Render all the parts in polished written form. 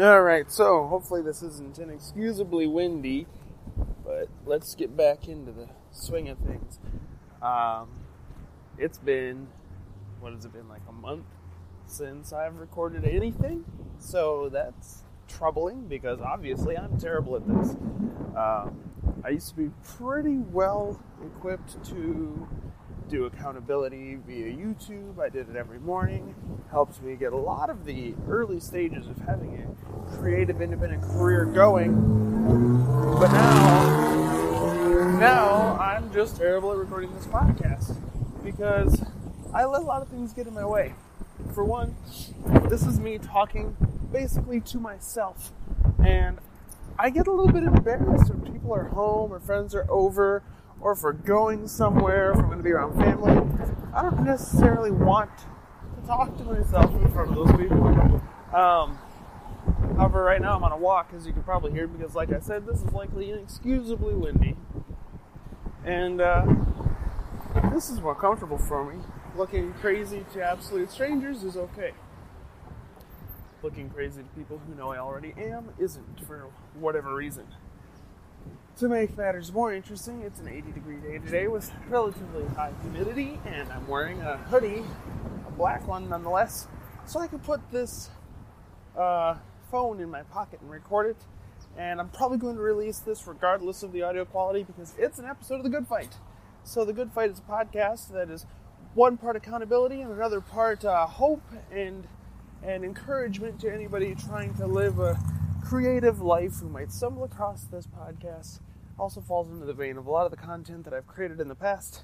Alright, so hopefully this isn't inexcusably windy, but let's get back into the swing of things. It's been, like a month since I've recorded anything? So that's troubling because obviously I'm terrible at this. I used to be pretty well equipped to do accountability via YouTube. I did it every morning. Helped me get a lot of the early stages of having a creative, independent career going. But now I'm just terrible at recording this podcast because I let a lot of things get in my way. For one, this is me talking basically to myself, and I get a little bit embarrassed when people are home or friends are over, or if we're going somewhere, if I'm going to be around family. I don't necessarily want to talk to myself in front of those people. However, right now I'm on a walk, as you can probably hear, because like I said, this is likely inexcusably windy. And this is more comfortable for me. Looking crazy to absolute strangers is okay. Looking crazy to people who know I already am isn't, for whatever reason. To make matters more interesting, it's an 80-degree day today with relatively high humidity, and I'm wearing a hoodie, a black one nonetheless, so I can put this phone in my pocket and record it. And I'm probably going to release this regardless of the audio quality because it's an episode of The Good Fight. So The Good Fight is a podcast that is one part accountability and another part hope and encouragement to anybody trying to live a creative life who might stumble across this podcast. Also falls into the vein of a lot of the content that I've created in the past.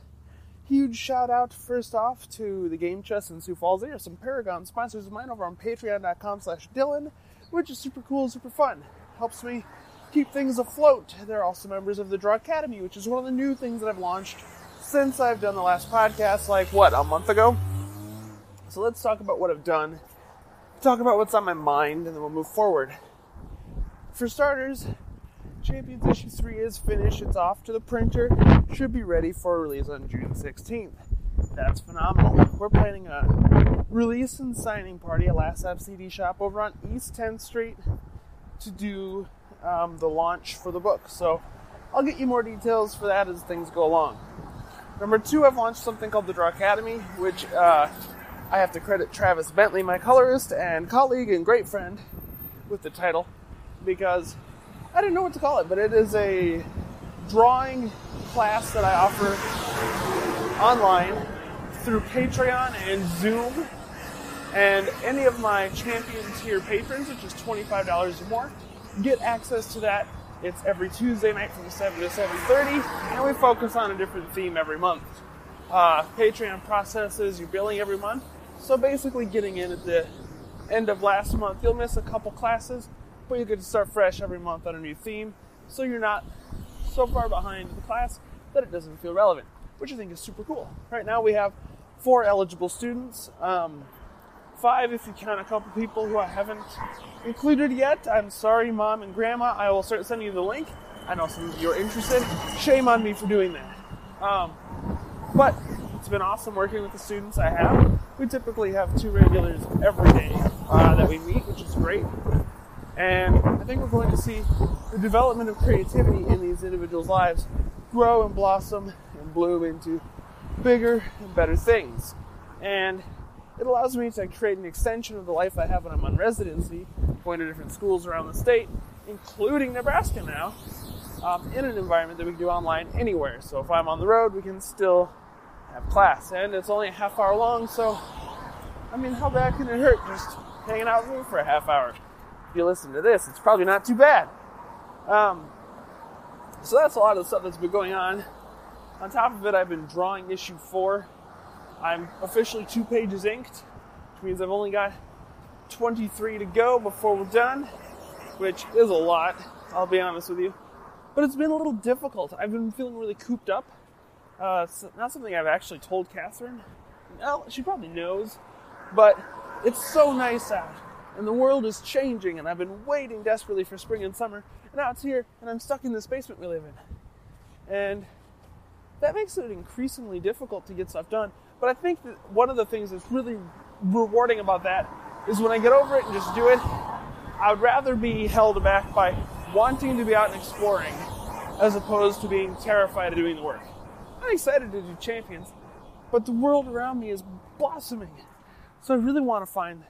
Huge shout out first off to the Game Chest in Sioux Falls. They are some Paragon sponsors of mine over on patreon.com/Dylan, which is super cool, super fun. Helps me keep things afloat. They're also members of the Drawcademy, which is one of the new things that I've launched since I've done the last podcast, a month ago? So let's talk about what I've done, talk about what's on my mind, and then we'll move forward. For starters, Champions Issue 3 is finished. It's off to the printer. Should be ready for release on June 16th. That's phenomenal. We're planning a release and signing party at Last App CD Shop over on East 10th Street to do the launch for the book. So I'll get you more details for that as things go along. Number two, I've launched something called the Drawcademy, which I have to credit Travis Bentley, my colorist and colleague and great friend, with the title, because I didn't know what to call it, but it is a drawing class that I offer online through Patreon and Zoom, and any of my champion tier patrons, which is $25 or more, get access to that. It's every Tuesday night from 7 to 7:30, and we focus on a different theme every month. Patreon processes your billing every month, so basically getting in at the end of last month, you'll miss a couple classes, but you get to start fresh every month on a new theme, so you're not so far behind the class that it doesn't feel relevant, which I think is super cool. Right now we have 4 eligible students, 5 if you count a couple people who I haven't included yet. I'm sorry, Mom and Grandma. I will start sending you the link. I know some of you are interested. Shame on me for doing that. But it's been awesome working with the students I have. We typically have 2 regulars every day that we meet, which is great. And I think we're going to see the development of creativity in these individuals' lives grow and blossom and bloom into bigger and better things. And it allows me to create an extension of the life I have when I'm on residency, going to different schools around the state, including Nebraska now, in an environment that we can do online anywhere. So if I'm on the road, we can still have class. And it's only a half hour long, so, how bad can it hurt just hanging out with me for a half hour? If you listen to this, it's probably not too bad. So that's a lot of the stuff that's been going on. On top of it, I've been drawing issue 4. I'm officially 2 pages inked, which means I've only got 23 to go before we're done, which is a lot, I'll be honest with you. But it's been a little difficult. I've been feeling really cooped up. It's not something I've actually told Catherine. Well, she probably knows, but it's so nice out, and the world is changing, and I've been waiting desperately for spring and summer, and now it's here, and I'm stuck in this basement we live in. And that makes it increasingly difficult to get stuff done. But I think that one of the things that's really rewarding about that is when I get over it and just do it, I would rather be held back by wanting to be out and exploring as opposed to being terrified of doing the work. I'm excited to do Champions, but the world around me is blossoming. So I really want to find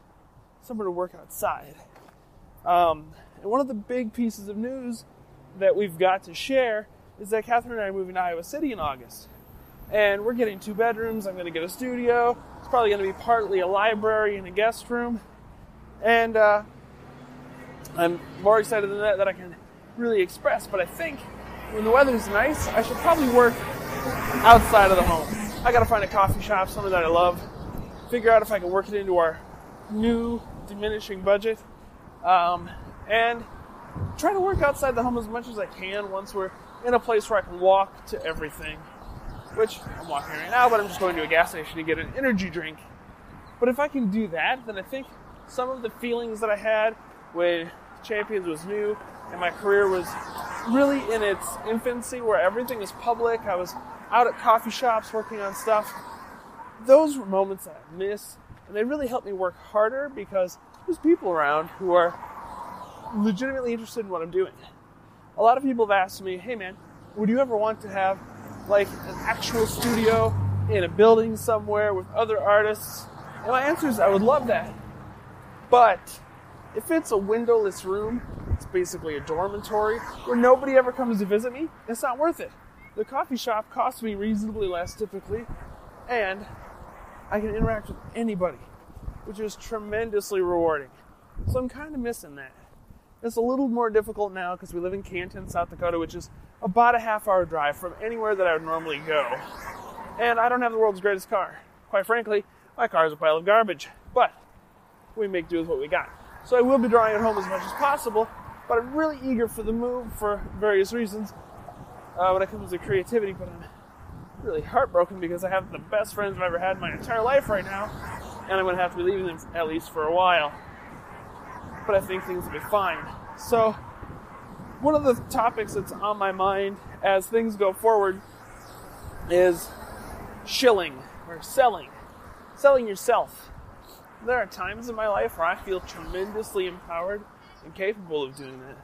somewhere to work outside. And one of the big pieces of news that we've got to share is that Catherine and I are moving to Iowa City in August. And we're getting 2 bedrooms. I'm going to get a studio. It's probably going to be partly a library and a guest room. And I'm more excited than that I can really express. But I think when the weather's nice, I should probably work outside of the home. I got to find a coffee shop, something that I love, figure out if I can work it into our new diminishing budget, and try to work outside the home as much as I can once we're in a place where I can walk to everything, which I'm walking right now, but I'm just going to a gas station to get an energy drink. But if I can do that, then I think some of the feelings that I had when Champions was new and my career was really in its infancy, where everything was public, I was out at coffee shops working on stuff, those were moments that I miss, and they really helped me work harder because there's people around who are legitimately interested in what I'm doing. A lot of people have asked me, hey man, would you ever want to have like an actual studio in a building somewhere with other artists? And my answer is I would love that. But if it's a windowless room, it's basically a dormitory where nobody ever comes to visit me, it's not worth it. The coffee shop costs me reasonably less typically, and I can interact with anybody, which is tremendously rewarding. So I'm kind of missing that. It's a little more difficult now because we live in Kenton, South Dakota, which is about a half-hour drive from anywhere that I would normally go. And I don't have the world's greatest car. Quite frankly, my car is a pile of garbage, but we make do with what we got. So I will be drawing at home as much as possible, but I'm really eager for the move for various reasons when it comes to creativity, but I'm really heartbroken because I have the best friends I've ever had in my entire life right now, and I'm going to have to be leaving them at least for a while. But I think things will be fine. So one of the topics that's on my mind as things go forward is shilling or selling. Selling yourself. There are times in my life where I feel tremendously empowered and capable of doing that,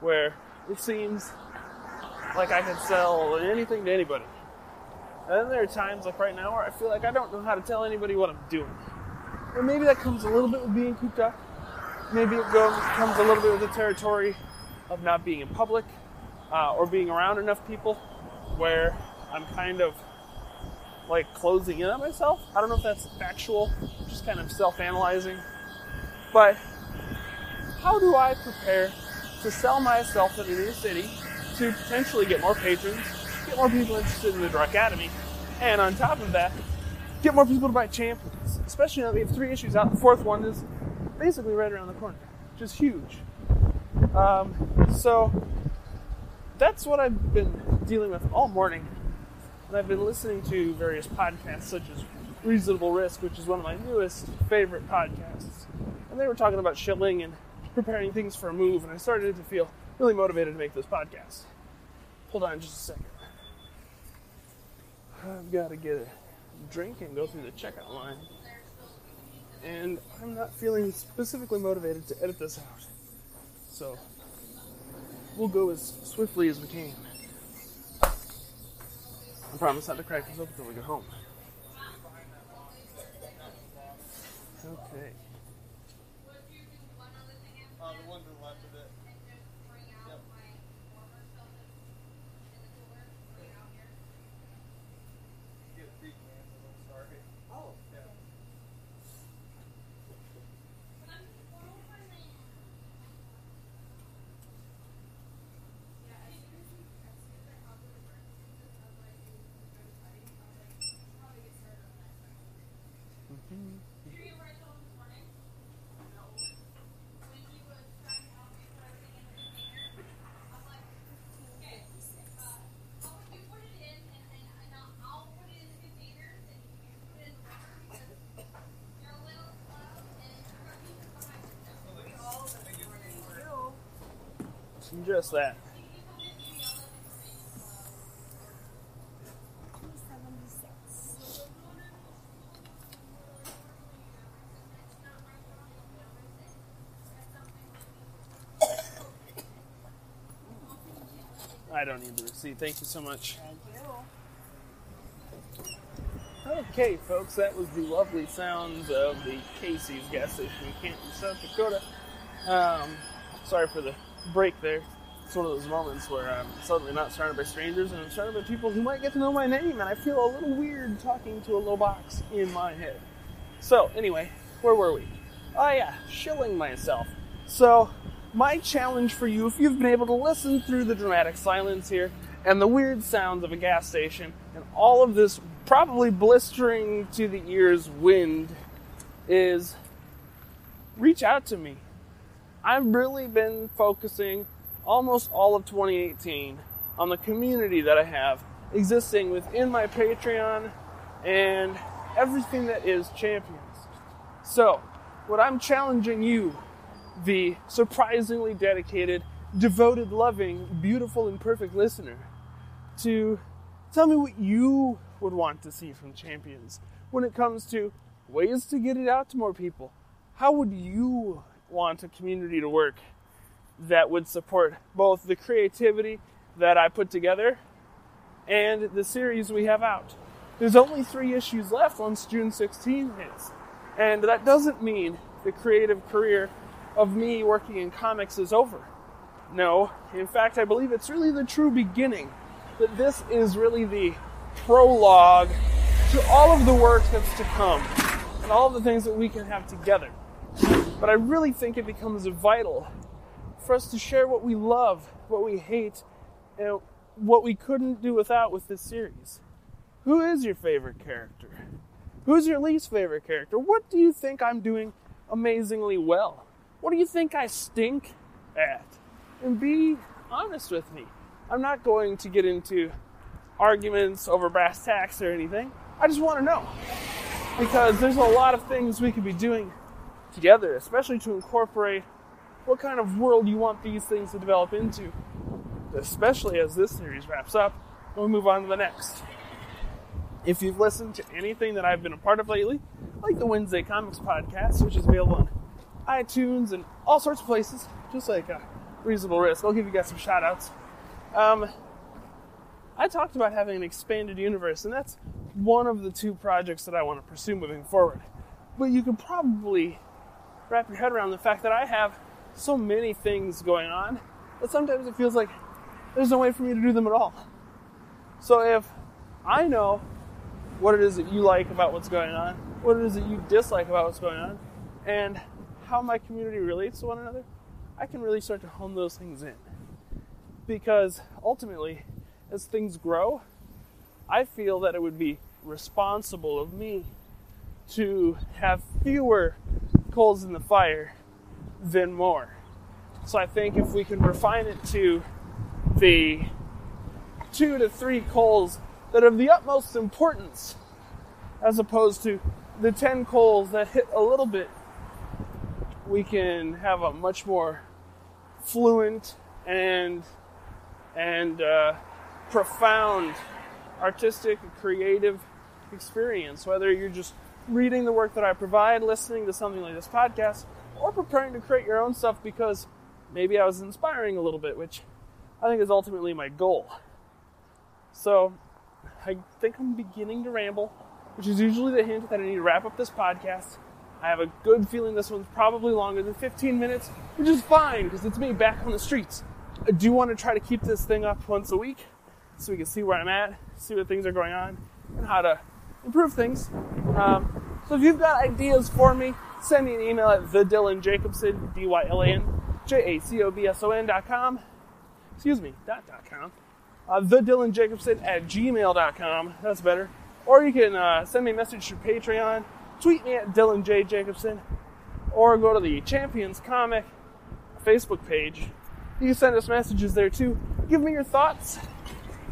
where it seems like I can sell anything to anybody. And then there are times like right now where I feel like I don't know how to tell anybody what I'm doing. Or maybe that comes a little bit with being cooped up. Maybe it comes a little bit with the territory of not being in public or being around enough people where I'm kind of like closing in on myself. I don't know if that's factual, just kind of self-analyzing. But how do I prepare to sell myself in a new city to potentially get more patrons, get more people interested in the Drawcademy, and on top of that, get more people to buy Champions? Especially now that we have 3 issues out. The 4th one is basically right around the corner, which is huge. So that's what I've been dealing with all morning. And I've been listening to various podcasts such as Reasonable Risk, which is one of my newest favorite podcasts. And they were talking about shilling and preparing things for a move, and I started to feel really motivated to make this podcast. Hold on just a second. I've got to get a drink and go through the checkout line. And I'm not feeling specifically motivated to edit this out. So we'll go as swiftly as we can. I promise not to crack this open until we get home. Okay. The one to the left of it. Yep. Get a big man, a little starving. Oh, yeah. Just that. I don't need the receipt. Thank you so much. Thank you. Okay, folks, that was the lovely sounds of the Casey's gas station in Kenton, South Dakota. Sorry for the break there. It's one of those moments where I'm suddenly not surrounded by strangers and I'm surrounded by people who might get to know my name, and I feel a little weird talking to a little box in my head. So, anyway, where were we? Oh yeah, shilling myself. So, my challenge for you, if you've been able to listen through the dramatic silence here and the weird sounds of a gas station and all of this probably blistering to the ears wind, is reach out to me. I've really been focusing almost all of 2018 on the community that I have existing within my Patreon and everything that is Champions. So, what I'm challenging you, the surprisingly dedicated, devoted, loving, beautiful, and perfect listener, to tell me what you would want to see from Champions when it comes to ways to get it out to more people. How would you want a community to work that would support both the creativity that I put together and the series we have out? There's only 3 issues left once June 16 hits. And that doesn't mean the creative career of me working in comics is over. No, in fact, I believe it's really the true beginning, that this is really the prologue to all of the work that's to come and all the things that we can have together. But I really think it becomes vital for us to share what we love, what we hate, and what we couldn't do without with this series. Who is your favorite character? Who's your least favorite character? What do you think I'm doing amazingly well? What do you think I stink at? And be honest with me. I'm not going to get into arguments over brass tacks or anything. I just want to know. Because there's a lot of things we could be doing together, especially to incorporate what kind of world you want these things to develop into, especially as this series wraps up and we move on to the next. If you've listened to anything that I've been a part of lately, like the Wednesday Comics Podcast, which is available on iTunes and all sorts of places, just like Reasonable Risk, I'll give you guys some shout-outs. I talked about having an expanded universe, and that's one of the 2 projects that I want to pursue moving forward. But you can probably wrap your head around the fact that I have so many things going on that sometimes it feels like there's no way for me to do them at all. So if I know what it is that you like about what's going on, what it is that you dislike about what's going on, and how my community relates to one another, I can really start to hone those things in. Because ultimately, as things grow, I feel that it would be responsible of me to have fewer coals in the fire than more. So I think if we can refine it to the 2 to 3 coals that are of the utmost importance, as opposed to the 10 coals that hit a little bit, we can have a much more fluent and profound artistic and creative experience, whether you're just reading the work that I provide, listening to something like this podcast, or preparing to create your own stuff because maybe I was inspiring a little bit, which I think is ultimately my goal. So I think I'm beginning to ramble, which is usually the hint that I need to wrap up this podcast. I have a good feeling this one's probably longer than 15 minutes, which is fine because it's me back on the streets. I do want to try to keep this thing up once a week so we can see where I'm at, see what things are going on, and how to improve things. So if you've got ideas for me, send me an email at thedylanjacobson, dylanjacobson.com. Excuse me, .com. thedylanjacobson@gmail.com. That's better. Or you can send me a message through Patreon, tweet me at Dylan J. Jacobson, or go to the Champions Comic Facebook page. You can send us messages there too. Give me your thoughts.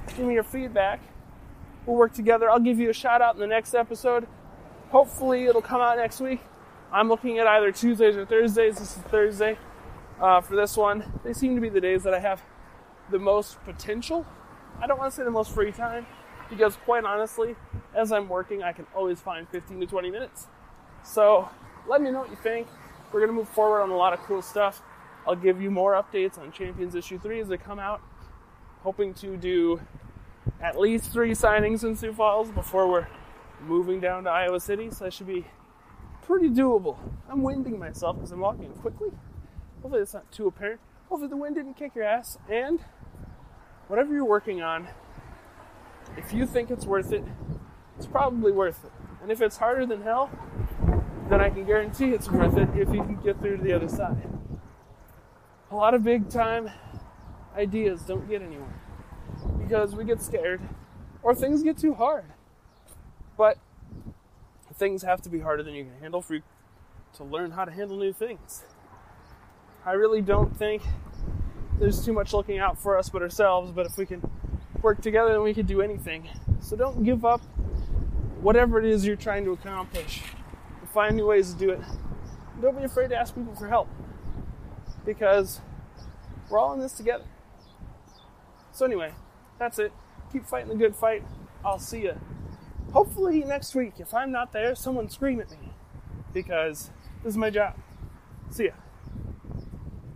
Give me your feedback. We'll work together. I'll give you a shout out in the next episode. Hopefully it'll come out next week. I'm looking at either Tuesdays or Thursdays. This is Thursday for this one. They seem to be the days that I have the most potential. I don't want to say the most free time, because quite honestly, as I'm working, I can always find 15 to 20 minutes. So let me know what you think. We're going to move forward on a lot of cool stuff. I'll give you more updates on Champions Issue 3 as they come out. hoping to do at least 3 signings in Sioux Falls before we're moving down to Iowa City, so that should be pretty doable. I'm winding myself because I'm walking quickly. Hopefully that's not too apparent. Hopefully the wind didn't kick your ass. And whatever you're working on, if you think it's worth it, it's probably worth it. And if it's harder than hell, then I can guarantee it's worth it if you can get through to the other side. A lot of big time ideas don't get anywhere because we get scared or things get too hard. But things have to be harder than you can handle for you to learn how to handle new things. I really don't think there's too much looking out for us but ourselves, but if we can work together, then we can do anything. So don't give up whatever it is you're trying to accomplish. Find new ways to do it. Don't be afraid to ask people for help, because we're all in this together. So anyway, that's it. Keep fighting the good fight. I'll see you. Hopefully next week. If I'm not there, someone scream at me, because this is my job. See ya.